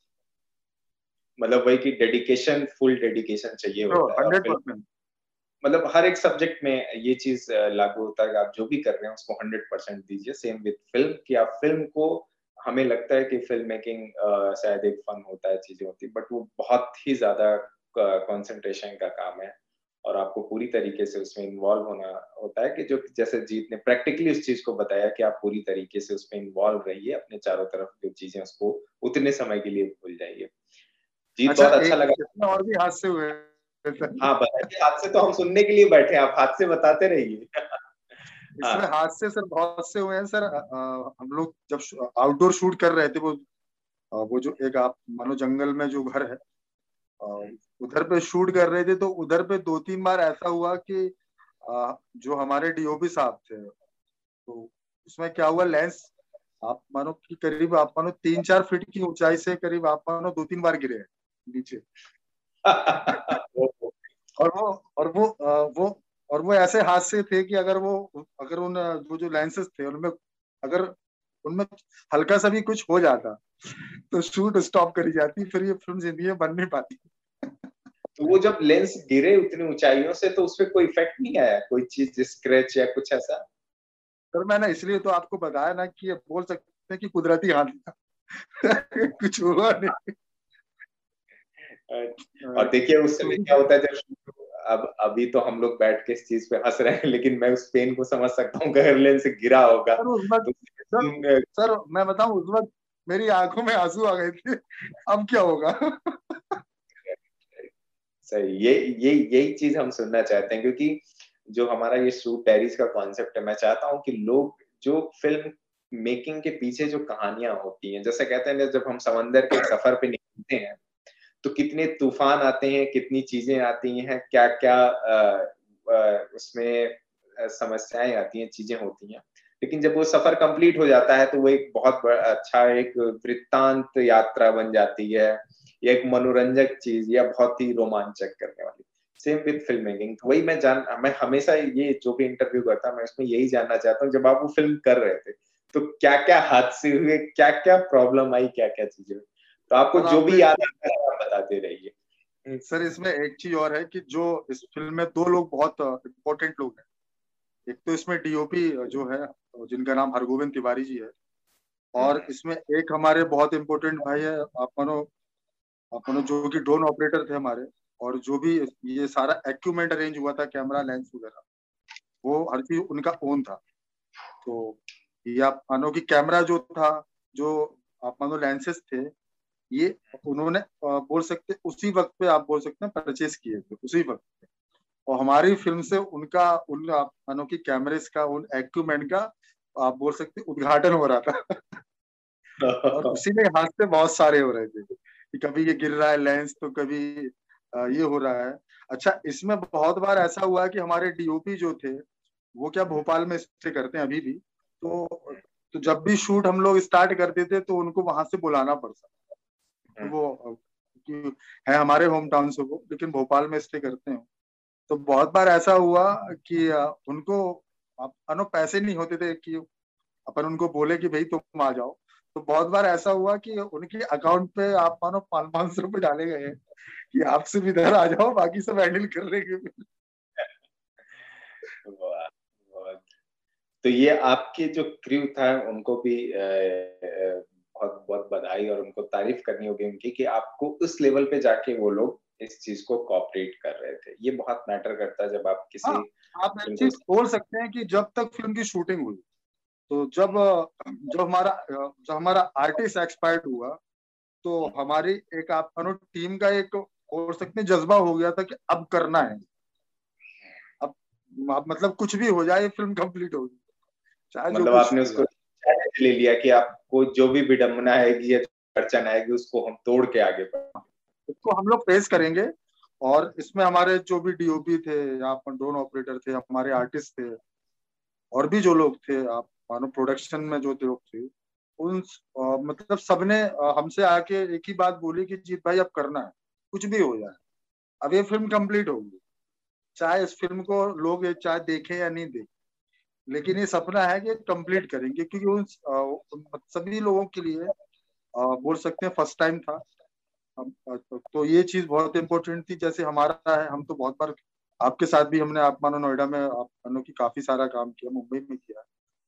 मतलब वही कि डेडिकेशन, फुल डेडिकेशन चाहिए होता है। हंड्रेड परसेंट मतलब हर एक सब्जेक्ट में ये चीज लागू होता है कि आप जो भी कर रहे हैं उसको हंड्रेड परसेंट दीजिए। सेम विद फिल्म कि आप फिल्म को, हमें लगता है कि फिल्म मेकिंग शायद एक फन होता है, चीजें होती, बट वो बहुत ही ज्यादा कंसंट्रेशन का काम है और आपको पूरी तरीके से उसमें इन्वॉल्व होना होता है। कि जो जैसे जीत ने प्रैक्टिकली उस चीज को बताया कि आप पूरी तरीके से उसमें इन्वॉल्व रहिए, अपने चारों तरफ जो चीजें उसको उतने समय के लिए भूल जाइए। जीत अच्छा, बहुत अच्छा लगा। और भी हादसे हुए? हाँ बताइए, हादसे तो हम सुनने के लिए बैठे हैं, आप हादसे बताते रहिए। इसमें हादसे सर बहुत से हुए हैं सर। हम लोग जब आउटडोर शूट कर रहे थे, वो वो जो एक आप मानो जंगल में जो घर है उधर पे शूट कर रहे थे, तो उधर पे दो तीन बार ऐसा हुआ कि जो हमारे डीओपी साहब थे, तो उसमें क्या हुआ, लेंस आप मानो कि करीब आप मानो तीन चार फीट की ऊंचाई से करीब आप मानो दो तीन बार गिरे नीचे। और वो और वो वो और वो ऐसे हादसे थे कि अगर वो अगर उन वो जो लेंसेज थे उनमें अगर उनमें हल्का सा भी कुछ हो जाता तो शूट स्टॉप करी जाती, फिर ये फिल्म जिंदगी में बन नहीं पाती। तो वो जब लेंस गिरे उतनी ऊंचाइयों से तो उसपे कोई इफेक्ट नहीं आया, कोई चीज स्क्रैच या कुछ ऐसा? सर मैंने इसलिए तो आपको बताया ना कि बोल सकते हैं कि कुदरती हाथ कुछ हुआ नहीं। और देखिए उस समय क्या होता है, जब अब अभी तो हम लोग बैठ के इस चीज पे हंस रहे हैं, लेकिन मैं उस पेन को समझ सकता हूँ, गहरलेन से गिरा होगा। सर, उस वक्त, तो, सर, सर मैं बताऊं उस वक्त मेरी आंखों में आंसू आ गए थे, अब क्या होगा। सर ये ये यही चीज हम सुनना चाहते हैं, क्योंकि जो हमारा ये शूट डायरीज का कॉन्सेप्ट है, मैं चाहता हूँ कि लोग जो फिल्म मेकिंग के पीछे जो कहानियां होती हैं, जैसे कहते हैं जब हम समंदर के सफर पे निकलते हैं तो कितने तूफान आते हैं, कितनी चीजें आती हैं, क्या क्या उसमें समस्याएं आती हैं, चीजें होती हैं, लेकिन जब वो सफर कंप्लीट हो जाता है तो वो एक बहुत अच्छा एक वृत्तांत यात्रा बन जाती है, या एक मनोरंजक चीज या बहुत ही रोमांचक करने वाली। Same with film making. तो वही मैं जान मैं हमेशा ये जो भी इंटरव्यू करता मैं उसमें यही जानना चाहता हूँ, जब आप वो फिल्म कर रहे थे तो क्या क्या हादसे हुए, क्या क्या प्रॉब्लम आई, क्या क्या चीजें, तो आपको जो भी याद आता है आप बताते रहिए। सर इसमें एक चीज और है कि जो इस फिल्म में दो लोग बहुत इम्पोर्टेंट लोग हैं, एक तो इसमें डीओपी जो है जिनका नाम हरगोविंद तिवारी जी है, और इसमें एक हमारे बहुत इम्पोर्टेंट भाई है अपनो अपनो जो कि ड्रोन ऑपरेटर थे हमारे, और जो भी ये सारा इक्विपमेंट अरेंज हुआ था, कैमरा लेंस वगैरह, वो हर चीज उनका ओन था। तो ये आप मानो कि कैमरा जो था, जो आप मानो लेंसेस थे, ये उन्होंने बोल सकते उसी वक्त पे आप बोल सकते हैं परचेज किए थे उसी वक्त पे। और हमारी फिल्म से उनका उन आप मानो कि कैमरे का उन इक्विपमेंट का आप बोल सकते उद्घाटन हो रहा था और उसी में हादसे बहुत सारे हो रहे थे कि कभी ये गिर रहा है लेंस, तो कभी ये हो रहा है। अच्छा, इसमें बहुत बार ऐसा हुआ कि हमारे डीओपी जो थे वो क्या भोपाल में स्टे करते हैं अभी भी, तो तो जब भी शूट हम लोग स्टार्ट करते थे तो उनको वहां से बुलाना पड़ता, वो है हमारे होम टाउन से वो लेकिन भोपाल में स्टे करते हैं। तो बहुत बार ऐसा हुआ कि उनको अपनो पैसे नहीं होते थे कि अपन उनको बोले कि भाई तुम आ जाओ, तो बहुत बार ऐसा हुआ कि उनके अकाउंट पे आप मानो पाँच पाँच सौ रुपए डाले गए कि आप सिर्फ इधर आ जाओ, बाकी सब हैंडल कर लेंगे। तो ये आपके जो क्रू था उनको भी बहुत बहुत बधाई और उनको तारीफ करनी होगी उनकी कि आपको उस लेवल पे जाके वो लोग इस चीज को कॉपरेट कर रहे थे। ये बहुत मैटर करता है जब आप किसी हाँ, आप एक चीज बोल सकते हैं कि जब तक फिल्म की शूटिंग हुई, तो जब जब हमारा जब हमारा आर्टिस्ट एक्सपर्ट हुआ, तो हमारी एक आप मानो टीम का एक बोल सकते हैं जज्बा हो गया था कि अब करना है, अब मतलब कुछ भी हो जाए फिल्म कंप्लीट होगी। मतलब आपने उसको चैलेंज ले लिया कि आपको जो भी विडम्बना आएगी या अड़चन आएगी उसको हम तोड़ के आगे बढ़ेंगे, उसको हम लोग फेस करेंगे। और इसमें हमारे जो भी डीओपी थे, आप ड्रोन ऑपरेटर थे, हमारे आर्टिस्ट थे, और भी जो लोग थे आप मानो प्रोडक्शन में जो लोग थे, उन आ, मतलब सबने हमसे आके एक ही बात बोली कि जीत भाई अब करना है, कुछ भी हो जाए, अब ये फिल्म कंप्लीट होगी, चाहे इस फिल्म को लोग चाहे देखें या नहीं देखें, लेकिन ये सपना है कि कंप्लीट करेंगे। क्योंकि उन आ, सभी लोगों के लिए आ, बोल सकते हैं फर्स्ट टाइम था, तो ये चीज बहुत इम्पोर्टेंट थी। जैसे हमारा है, हम तो बहुत बार आपके साथ भी हमने आप मानो नोएडा में आप मानो कि काफी सारा काम किया, मुंबई में किया,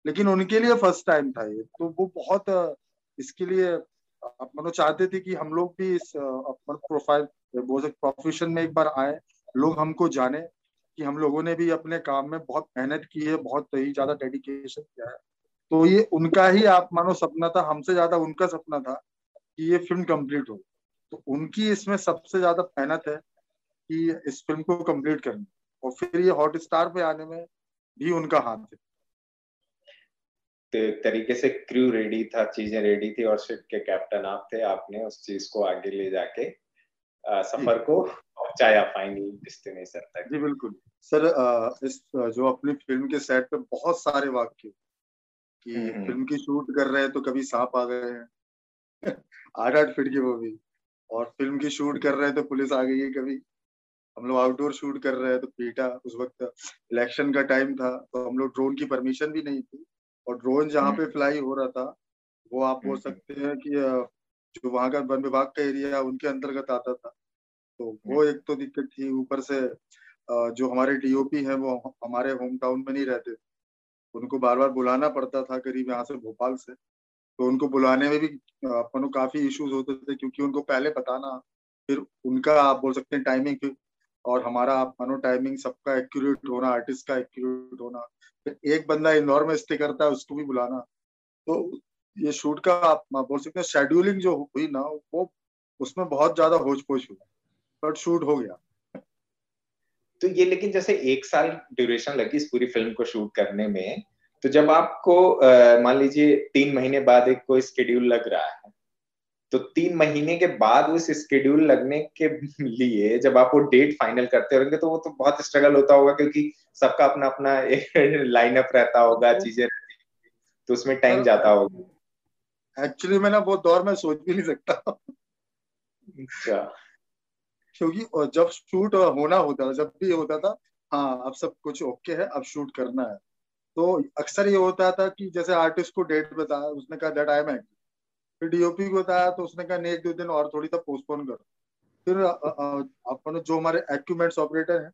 लेकिन उनके लिए फर्स्ट टाइम था ये, तो वो बहुत इसके लिए आप मानो चाहते थे कि हम लोग भी इस अपना प्रोफाइल बोल सकते प्रोफेशन में एक बार आए, लोग हमको जाने कि हम लोगों ने भी अपने काम में बहुत मेहनत की है, बहुत ही ज्यादा डेडिकेशन किया है। तो ये उनका ही आप मानो सपना था, हमसे ज्यादा उनका सपना था कि ये फिल्म कंप्लीट हो, तो उनकी इसमें सबसे ज्यादा मेहनत है कि इस फिल्म को कंप्लीट करना, और फिर ये हॉटस्टार पे आने में भी उनका हाथ है। तो एक तरीके से क्रू रेडी था, चीजें रेडी थी, और शिप के कैप्टन आप थे, आपने उस चीज को आगे ले जाके आ, सफर को पहुंचाया फाइनल डेस्टिनेशन तक। जी बिल्कुल सर, आ, इस जो अपनी फिल्म के सेट पे बहुत सारे वाक्य कि फिल्म की शूट कर रहे हैं तो कभी सांप आ गए हैं आठ आठ फीट के, वो भी, और फिल्म की शूट कर रहे हैं तो पुलिस आ गई है, कभी हम लोग आउटडोर शूट कर रहे हैं तो पीटा। उस वक्त इलेक्शन का टाइम था तो हम लोग ड्रोन की परमिशन भी नहीं थी, और ड्रोन जहाँ पे फ्लाई हो रहा था वो आप बोल सकते हैं कि जो वहाँ का वन विभाग का एरिया उनके अंतर्गत आता था, तो वो एक तो दिक्कत थी। ऊपर से जो हमारे डीओपी हैं वो हमारे होम टाउन में नहीं रहते, उनको बार बार बुलाना पड़ता था करीब यहाँ से भोपाल से, तो उनको बुलाने में भी अपन काफी इश्यूज होते थे, क्योंकि उनको पहले बताना, फिर उनका आप बोल सकते हैं टाइमिंग और हमारा आप मानो टाइमिंग, सबका एक्यूरेट होना, आर्टिस्ट का एक्यूरेट होना, फिर एक बंदा इंदौर में स्टे करता है उसको भी बुलाना। तो ये शूट का आप बोल सकते हैं शेड्यूलिंग जो हुई ना, वो उसमें बहुत ज्यादा होच पोच हुई, बट शूट हो गया। तो ये लेकिन जैसे एक साल ड्यूरेशन लगी इस पूरी फिल्म को शूट करने में, तो जब आपको मान लीजिए तीन महीने बाद एक कोई शेड्यूल लग रहा है, तो तीन महीने के बाद उस स्केड्यूल लगने के लिए जब आप वो डेट फाइनल करते होंगे तो वो तो बहुत स्ट्रगल होता होगा, क्योंकि सबका अपना अपना लाइनअप रहता होगा, चीजें रहती, तो उसमें टाइम जाता होगा। एक्चुअली मैं ना वो दौर में सोच भी नहीं सकता अच्छा, क्योंकि जब शूट होना होता था, जब भी होता था, हाँ अब सब कुछ ओके है, अब शूट करना है, तो अक्सर ये होता था कि जैसे आर्टिस्ट को डेट बताया, उसने कहा दैट आई एम एक्टिंग, फिर डीओपी को बताया तो उसने कहा नहीं एक दो दिन और थोड़ी तक पोस्टपोन करो, फिर अपन जो हमारे एक्यूमेंट्स ऑपरेटर हैं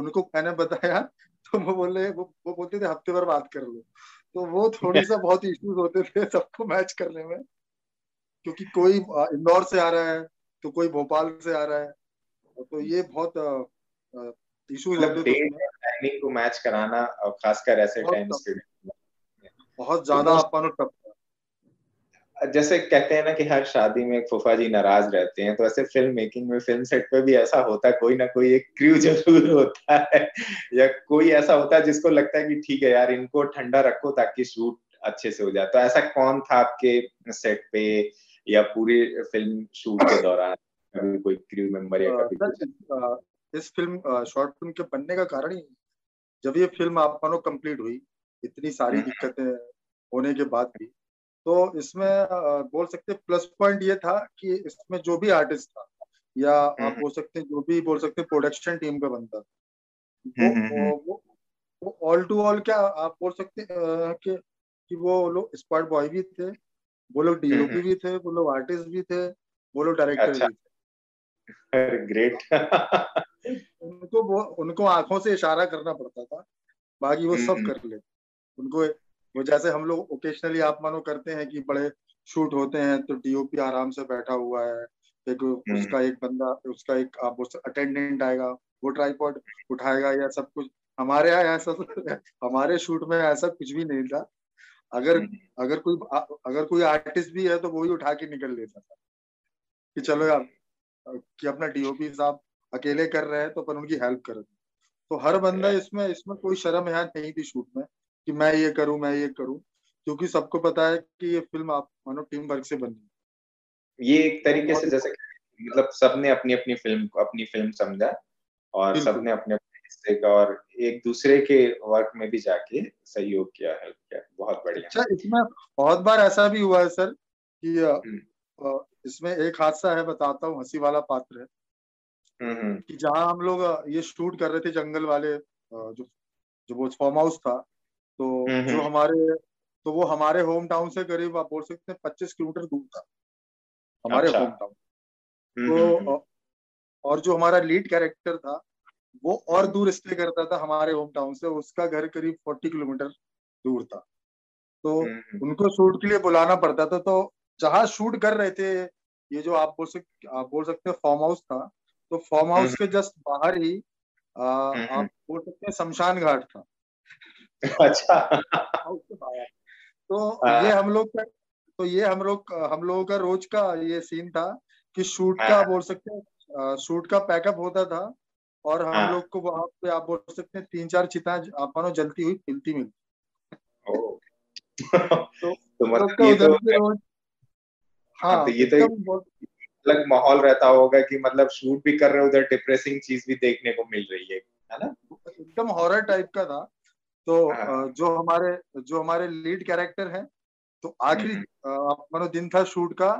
उनको मैंने बताया तो वो बोले वो, वो बोलते थे हफ्ते भर बात कर लो, तो वो थोड़ी सा बहुत इश्यूज होते थे सबको मैच करने में, क्योंकि कोई इंदौर से आ रहा है तो कोई भोपाल से आ रहा है, तो ये बहुत इश्यूज होते थे टाइमिंग को मैच कराना, और खासकर ऐसे टाइम स्टूडेंट बहुत ज्यादा अपन को टफ। जैसे कहते हैं ना कि हर शादी में एक फूफा जी नाराज रहते हैं, तो ऐसे फिल्म मेकिंग में फिल्म सेट पे भी ऐसा होता है, कोई ना कोई एक क्रू जरूर होता है या कोई ऐसा होता है जिसको लगता है कि ठीक है यार इनको ठंडा रखो ताकि शूट अच्छे से हो जाए, तो ऐसा कौन था आपके सेट पे या पूरे फिल्म शूट के दौरान कभी कोई क्रू मेंबर या कभी? इस फिल्म शॉर्ट फिल्म के बनने का कारण ही जब ये फिल्म आपको कंप्लीट हुई इतनी सारी दिक्कतें होने के बाद भी, तो इसमें बोल सकते प्लस पॉइंट ये था कि इसमें जो भी आर्टिस्ट था या आप बोल सकते जो भी बोल सकते प्रोडक्शन टीम पे बनता था वो वो ऑल टू ऑल क्या आप बोल सकते कि कि वो लोग स्पॉट बॉय भी थे, वो लोग डीओपी भी थे, वो लोग आर्टिस्ट भी थे, वो लोग डायरेक्टर अच्छा। भी थे। ग्रेट उनको वो उनको आंखों से इशारा करना पड़ता था, बाकी वो सब कर लेते उनको। वो जैसे हम लोग ओकेशनली आप मानो करते हैं कि बड़े शूट होते हैं तो डीओपी आराम से बैठा हुआ है, एक उसका एक बंदा उसका एक आप अटेंडेंट आएगा वो ट्राइपॉड उठाएगा या सब कुछ। हमारे यहाँ ऐसा हमारे शूट में ऐसा कुछ भी नहीं था। अगर अगर कोई अगर कोई आर्टिस्ट भी है तो वो ही उठा के निकल लेता था कि चलो यार कि अपना डीओपी साहब अकेले कर रहे हैं तो अपन उनकी हेल्प कर दें। तो हर बंदा इसमें इसमें कोई शर्म यहाँ नहीं थी शूट में कि मैं ये करूं मैं ये करूं, क्योंकि सबको पता है कि ये फिल्म आप मानो टीम वर्क से बनी। ये एक तरीके से जैसे मतलब सबने अपनी अपनी फिल्म अपनी फिल्म समझा और सबने अपने अपने हिस्से का और एक दूसरे के वर्क में भी जाके सहयोग किया, हेल्प किया। बहुत बढ़िया। अच्छा, इसमें बहुत बार ऐसा भी हुआ है सर कि इसमें एक हादसा है, बताता हूँ, हंसी वाला पात्र है कि जहाँ हम लोग ये शूट कर रहे थे जंगल वाले जो जो वो फार्म हाउस था, तो जो हमारे तो वो हमारे होम टाउन से करीब आप बोल सकते हैं पच्चीस किलोमीटर दूर था हमारे अच्छा। Home town. तो और जो हमारा लीड कैरेक्टर था वो और दूर स्टे करता था हमारे होम टाउन से, उसका घर करीब चालीस किलोमीटर दूर था। तो उनको शूट के लिए बुलाना पड़ता था। तो जहाँ शूट कर रहे थे ये जो आप बोल सकते आप बोल सकते फार्म हाउस था, तो फार्म हाउस के जस्ट बाहर ही आ, आप बोल सकते हैं शमशान घाट था। अच्छा तो आ, ये हम लोग तो ये हम लोग हम लोगों का रोज का ये सीन था कि शूट आ, का बोल सकते हैं शूट का पैकअप होता था और हम आ, लोग को वहां पे आप बोल सकते हैं तीन चार चिता आप मानो जलती हुई मिलती मिलती तो, तो ये तो, रोज हाँ तो ये तो अलग माहौल रहता होगा कि मतलब शूट भी कर रहे उधर डिप्रेसिंग चीज भी देखने को मिल रही है, है ना? एकदम हॉरर टाइप का था। तो जो हमारे जो हमारे लीड कैरेक्टर हैं, तो आखिरी मानो दिन था शूट का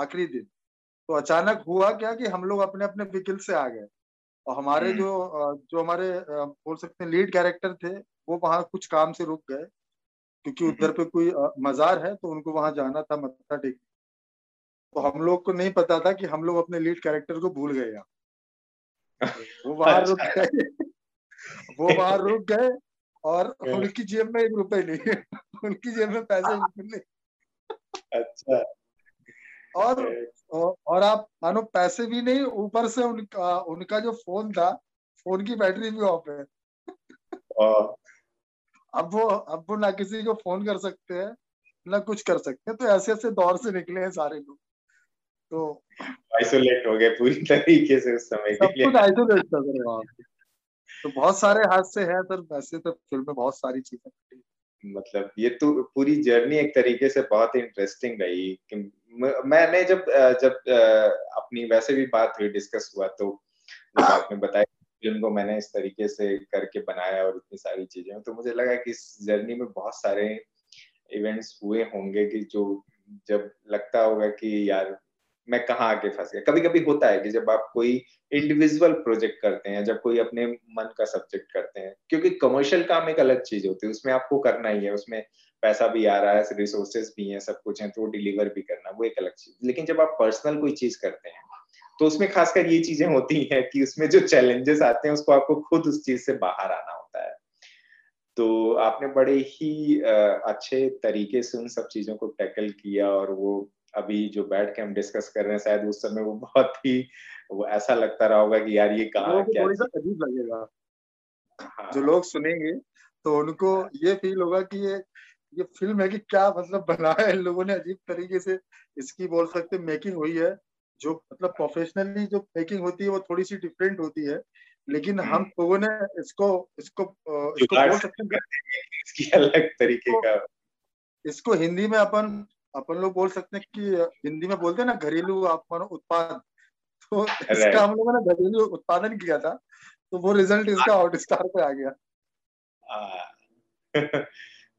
आखिरी दिन, तो अचानक हुआ क्या कि हम लोग अपने अपने व्हीकल से आ गए और हमारे जो जो हमारे बोल सकते हैं लीड कैरेक्टर थे वो वहाँ कुछ काम से रुक गए क्योंकि उधर पे कोई मजार है तो उनको वहाँ जाना था मत्था टेक। तो हम लोग को नहीं पता था कि हम लोग अपने लीड कैरेक्टर को भूल गए यहाँ, वो बाहर रुक गए वो बाहर रुक गए और उनकी जेब में एक रुपए नहीं उनकी जेब में पैसे नहीं। अच्छा। और और आप मानो पैसे भी नहीं, ऊपर से उनका उनका जो फोन था फोन की बैटरी भी ऑफ है। अब वो अब वो ना किसी को फोन कर सकते हैं ना कुछ कर सकते हैं। तो ऐसे ऐसे दौर से निकले हैं सारे लोग, तो आइसोलेट हो गए पूरी तरीके से उस समय के लिए, सब कुछ आइसोलेट था सर वहाँ पे। तो बहुत सारे हादसे हैं सर, वैसे तो फिल्म में बहुत सारी चीजें। मतलब ये तो पूरी जर्नी एक तरीके से बहुत इंटरेस्टिंग रही कि मैंने जब जब अपनी वैसे भी बात हुई डिस्कस हुआ तो जब आपने बताया फिल्म को मैंने इस तरीके से करके बनाया और इतनी सारी चीजें, तो मुझे लगा कि इस जर्नी में बहुत सारे इवेंट्स हुए होंगे कि जो जब लगता होगा कि यार मैं कहाँ आगे फंस गया। कभी कभी होता है कि जब आप कोई इंडिविजुअल प्रोजेक्ट करते हैं, जब कोई अपने मन का सब्जेक्ट करते हैं, क्योंकि कमर्शियल काम एक अलग चीज होती है, उसमें आपको करना ही है, उसमें पैसा भी आ रहा है, रिसोर्सेज भी हैं, सब कुछ है, तो डिलीवर भी करना, वो एक अलग चीज। लेकिन जब आप पर्सनल कोई चीज करते हैं तो उसमें खासकर ये चीजें होती हैं कि उसमें जो चैलेंजेस आते हैं उसको आपको खुद उस चीज से बाहर आना होता है। तो आपने बड़े ही अच्छे तरीके से उन सब चीजों को टैकल किया, और वो अभी जो बैठ के हम डिस्कस कर रहे हैं, शायद उस समय वो बहुत ही वो ऐसा लगता रहा होगा कि यार ये कहाँ क्या अजीब लगेगा। हाँ। जो लोग सुनेंगे तो उनको ये फील होगा कि ये ये फिल्म है कि क्या मतलब बनाया है लोगों ने, अजीब तरीके से इसकी बोल सकते मेकिंग हुई है, जो मतलब प्रोफेशनली जो मेकिंग होती है वो थोड़ी सी डिफरेंट होती है, लेकिन हम लोगों ने इसको इसको इसको बोल सकते हैं इसकी अलग तरीके का, इसको हिंदी में अपन अपन लोग बोल सकते हैं कि हिंदी में बोलते हैं ना घरेलू अपन उत्पाद, तो इसका हम लोगों ने घरेलू उत्पादन किया था, तो वो रिजल्ट इसका हॉटस्टार पे आ गया।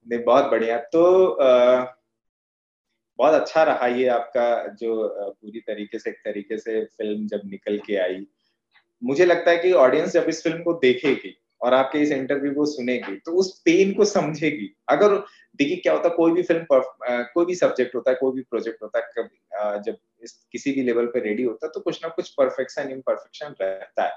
नहीं, बहुत बढ़िया। तो आ, बहुत अच्छा रहा ये आपका जो पूरी तरीके से एक तरीके से फिल्म जब निकल के आई, मुझे लगता है कि ऑडियंस जब इस फिल्म को देखेगी और आपके इस इंटरव्यू को सुनेगी तो उस पेन को समझेगी। अगर देखिए क्या होता है, कोई भी फिल्म कोई भी सब्जेक्ट होता है, कोई भी प्रोजेक्ट होता है, कभी जब इस किसी भी लेवल पे रेडी होता है तो कुछ ना कुछ परफेक्शन इम्परफेक्शन रहता है,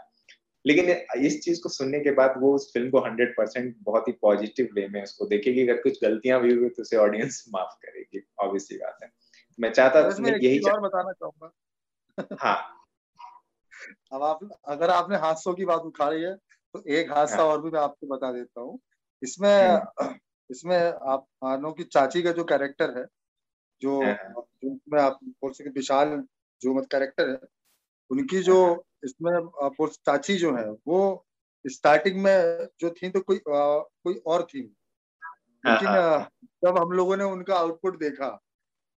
लेकिन इस चीज को सुनने के बाद वो उस फिल्म को हंड्रेड परसेंट बहुत ही पॉजिटिव वे में उसको देखेगी। अगर कुछ गलतियां भी हुई तो उसे ऑडियंस माफ करेगी, ऑब्वियस सी बात है। मैं चाहता तो मैं यही और बताना चाहूंगा। हाँ, अब आप अगर आपने हादसों की बात उठा रही है तो एक हादसा हाँ। और भी मैं आपको बता देता हूँ। इसमें हाँ। इसमें आप मानो की चाची का जो कैरेक्टर है, जो हाँ। में आप बोल सके विशाल जो मत कैरेक्टर है उनकी जो हाँ। इसमें आप चाची जो है वो स्टार्टिंग में जो थी तो कोई आ, कोई और थी, लेकिन जब हम लोगों ने उनका आउटपुट देखा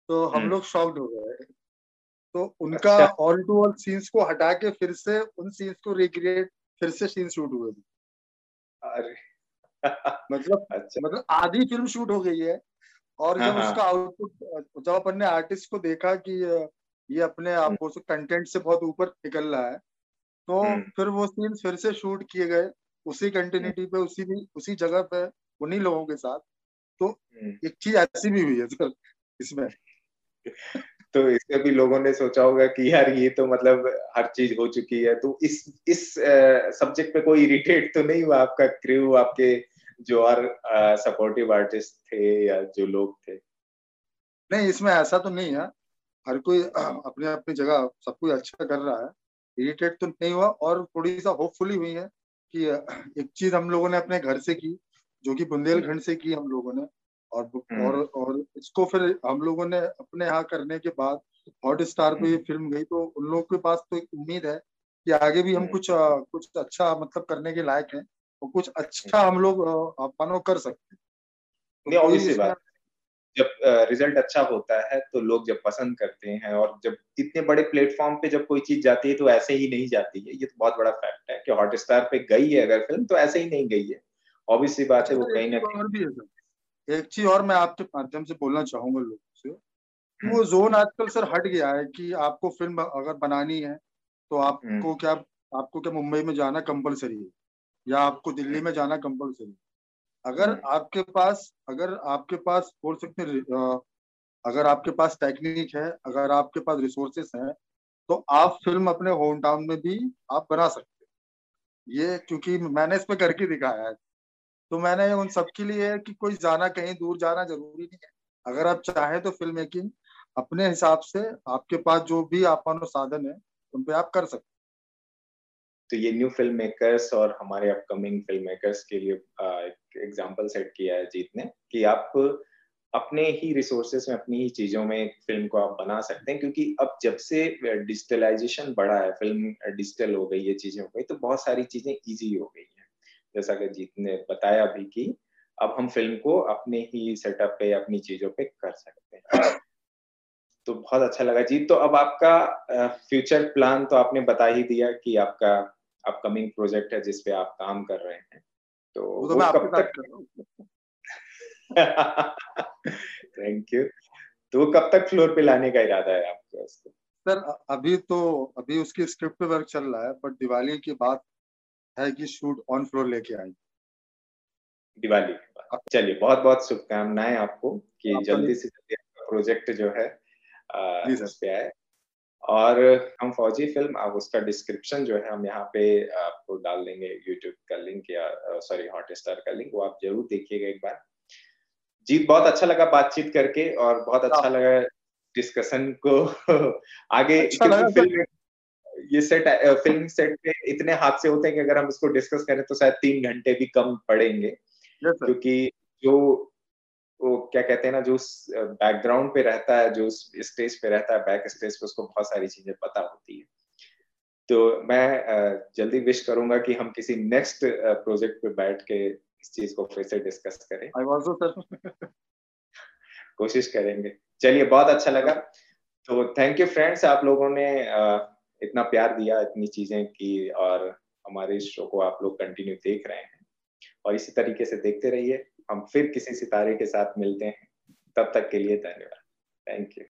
तो हम लोग शॉक्ड हो गए। तो उनका ऑल टू ऑल सीन्स को हटा के फिर से उन सीन्स को रिक्रिएट, फिर से सीन शूट हुए। अरे मतलब अच्छा। मतलब आधी फिल्म शूट हो गई है, और जब उसका आउटपुट जब अपन ने आर्टिस्ट को देखा कि ये अपने आपको कंटेंट से बहुत ऊपर निकल रहा है, तो फिर वो सीन फिर से शूट किए गए उसी कंटिन्यूटी पे, उसी भी उसी जगह पे उन्हीं लोगों के साथ। तो एक चीज ऐसी भी हुई है सर इसमें। तो इसमें भी लोगों ने सोचा होगा कि यार ये तो मतलब हर चीज हो चुकी है, तो इस इस सब्जेक्ट पे कोई इरिटेट तो नहीं हुआ आपका क्रू, आपके जो और सपोर्टिव आर्टिस्ट थे या जो लोग थे? नहीं, इसमें ऐसा तो नहीं है, हर कोई अपने अपनी जगह सब कुछ अच्छा कर रहा है, इरिटेट तो नहीं हुआ। और थोड़ी सा होपफुली हुई है कि एक चीज हम लोगों ने अपने घर से की, जो कि बुंदेलखंड से की हम लोगों ने, और और और इसको फिर हम लोगों ने अपने यहाँ करने के बाद हॉटस्टार पे ये फिल्म गई, तो उन लोगों के पास तो एक उम्मीद है कि आगे भी हम कुछ कुछ अच्छा मतलब करने के लायक हैं, और कुछ अच्छा हम लोग अपनों कर सकते हैं। जब रिजल्ट अच्छा होता है तो लोग जब पसंद करते हैं, और जब इतने बड़े प्लेटफॉर्म पे जब कोई चीज जाती है तो ऐसे ही नहीं जाती है, ये तो बहुत बड़ा फैक्ट है कि हॉटस्टार पे गई है अगर फिल्म तो ऐसे ही नहीं गई है, ऑब्वियसली बात है वो कहीं ना कहीं। एक चीज और मैं आपके माध्यम से बोलना चाहूंगा लोगों से, वो जोन आजकल सर हट गया है कि आपको फिल्म अगर बनानी है तो आपको क्या आपको क्या मुंबई में जाना कंपलसरी है, या आपको दिल्ली में जाना कंपलसरी है। अगर आपके पास अगर आपके पास बोल सकते हैं, अगर आपके पास टेक्निक है, अगर आपके पास रिसोर्सेस हैं, तो आप फिल्म अपने होम टाउन में भी आप बना सकते हैं। ये क्योंकि मैंने इस पे करके दिखाया है, तो मैंने उन सबके लिए कि कोई जाना कहीं दूर जाना जरूरी नहीं है। अगर आप चाहें तो फिल्म मेकिंग अपने हिसाब से आपके पास जो भी आपका साधन है उन पर आप कर सकते हैं। तो ये न्यू फिल्म मेकर्स और हमारे अपकमिंग फिल्म मेकर्स के लिए एक एग्जांपल सेट किया है जीत ने, कि आप अपने ही रिसोर्सेस में अपनी ही चीजों में फिल्म को आप बना सकते हैं, क्योंकि अब जब से डिजिटलाइजेशन बढ़ा है, फिल्म डिजिटल हो गई, ये चीजें हो गई, तो बहुत सारी चीजें इजी हो गई हैं। जैसा कि जीत ने बताया भी कि अब हम फिल्म को अपने ही सेटअप पे अपनी चीजों पे कर सकते हैं। तो बहुत अच्छा लगा जीत। तो अब आपका फ्यूचर प्लान तो आपने बता ही दिया कि आपका अपकमिंग प्रोजेक्ट है जिसपे आप काम कर रहे हैं, तो वो तो मैं कब तक थैंक यू। तो वो कब तक फ्लोर पे लाने का इरादा है आपका उसको? सर अभी तो अभी उसकी स्क्रिप्ट पे वर्क चल रहा है, पर दिवाली की बात है कि शूट ऑन फ्लोर लेके आए दिवाली के बाद। चलिए बहुत बहुत शुभकामनाएं आपको कि आप जल्दी से जल्दी आपका प्रोजेक्ट जो है इस पे आए। और हम फौजी फिल्म अब उसका डिस्क्रिप्शन जो है हम यहाँ पे आपको डाल देंगे, यूट्यूब का लिंक या सॉरी हॉटस्टार का लिंक, वो आप जरूर देखिएगा एक बार। जीत बहुत अच्छा लगा बातचीत करके और बहुत अच्छा लगा डिस्कशन को आगे। अच्छा लगा फिल्म, ये सेट फिल्म सेट पे इतने हादसे होते हैं कि अगर हम इसको डिस्कस करें तो शायद तीन घंटे भी कम पड़ेंगे, क्योंकि जो वो क्या कहते हैं ना, जो बैकग्राउंड पे रहता है, जो स्टेज पे रहता है, बैक स्टेज पे, उसको बहुत सारी चीजें पता होती है। तो मैं जल्दी विश करूंगा कि हम किसी नेक्स्ट प्रोजेक्ट पे बैठ के इस चीज को फिर से डिस्कस करें। आई वाज़ सर कोशिश करेंगे। चलिए बहुत अच्छा लगा। तो थैंक यू फ्रेंड्स, आप लोगों ने इतना प्यार दिया, इतनी चीजें की और हमारे इस शो को आप लोग कंटिन्यू देख रहे हैं और इसी तरीके से देखते रहिए। हम फिर किसी सितारे के साथ मिलते हैं, तब तक के लिए धन्यवाद। Thank you.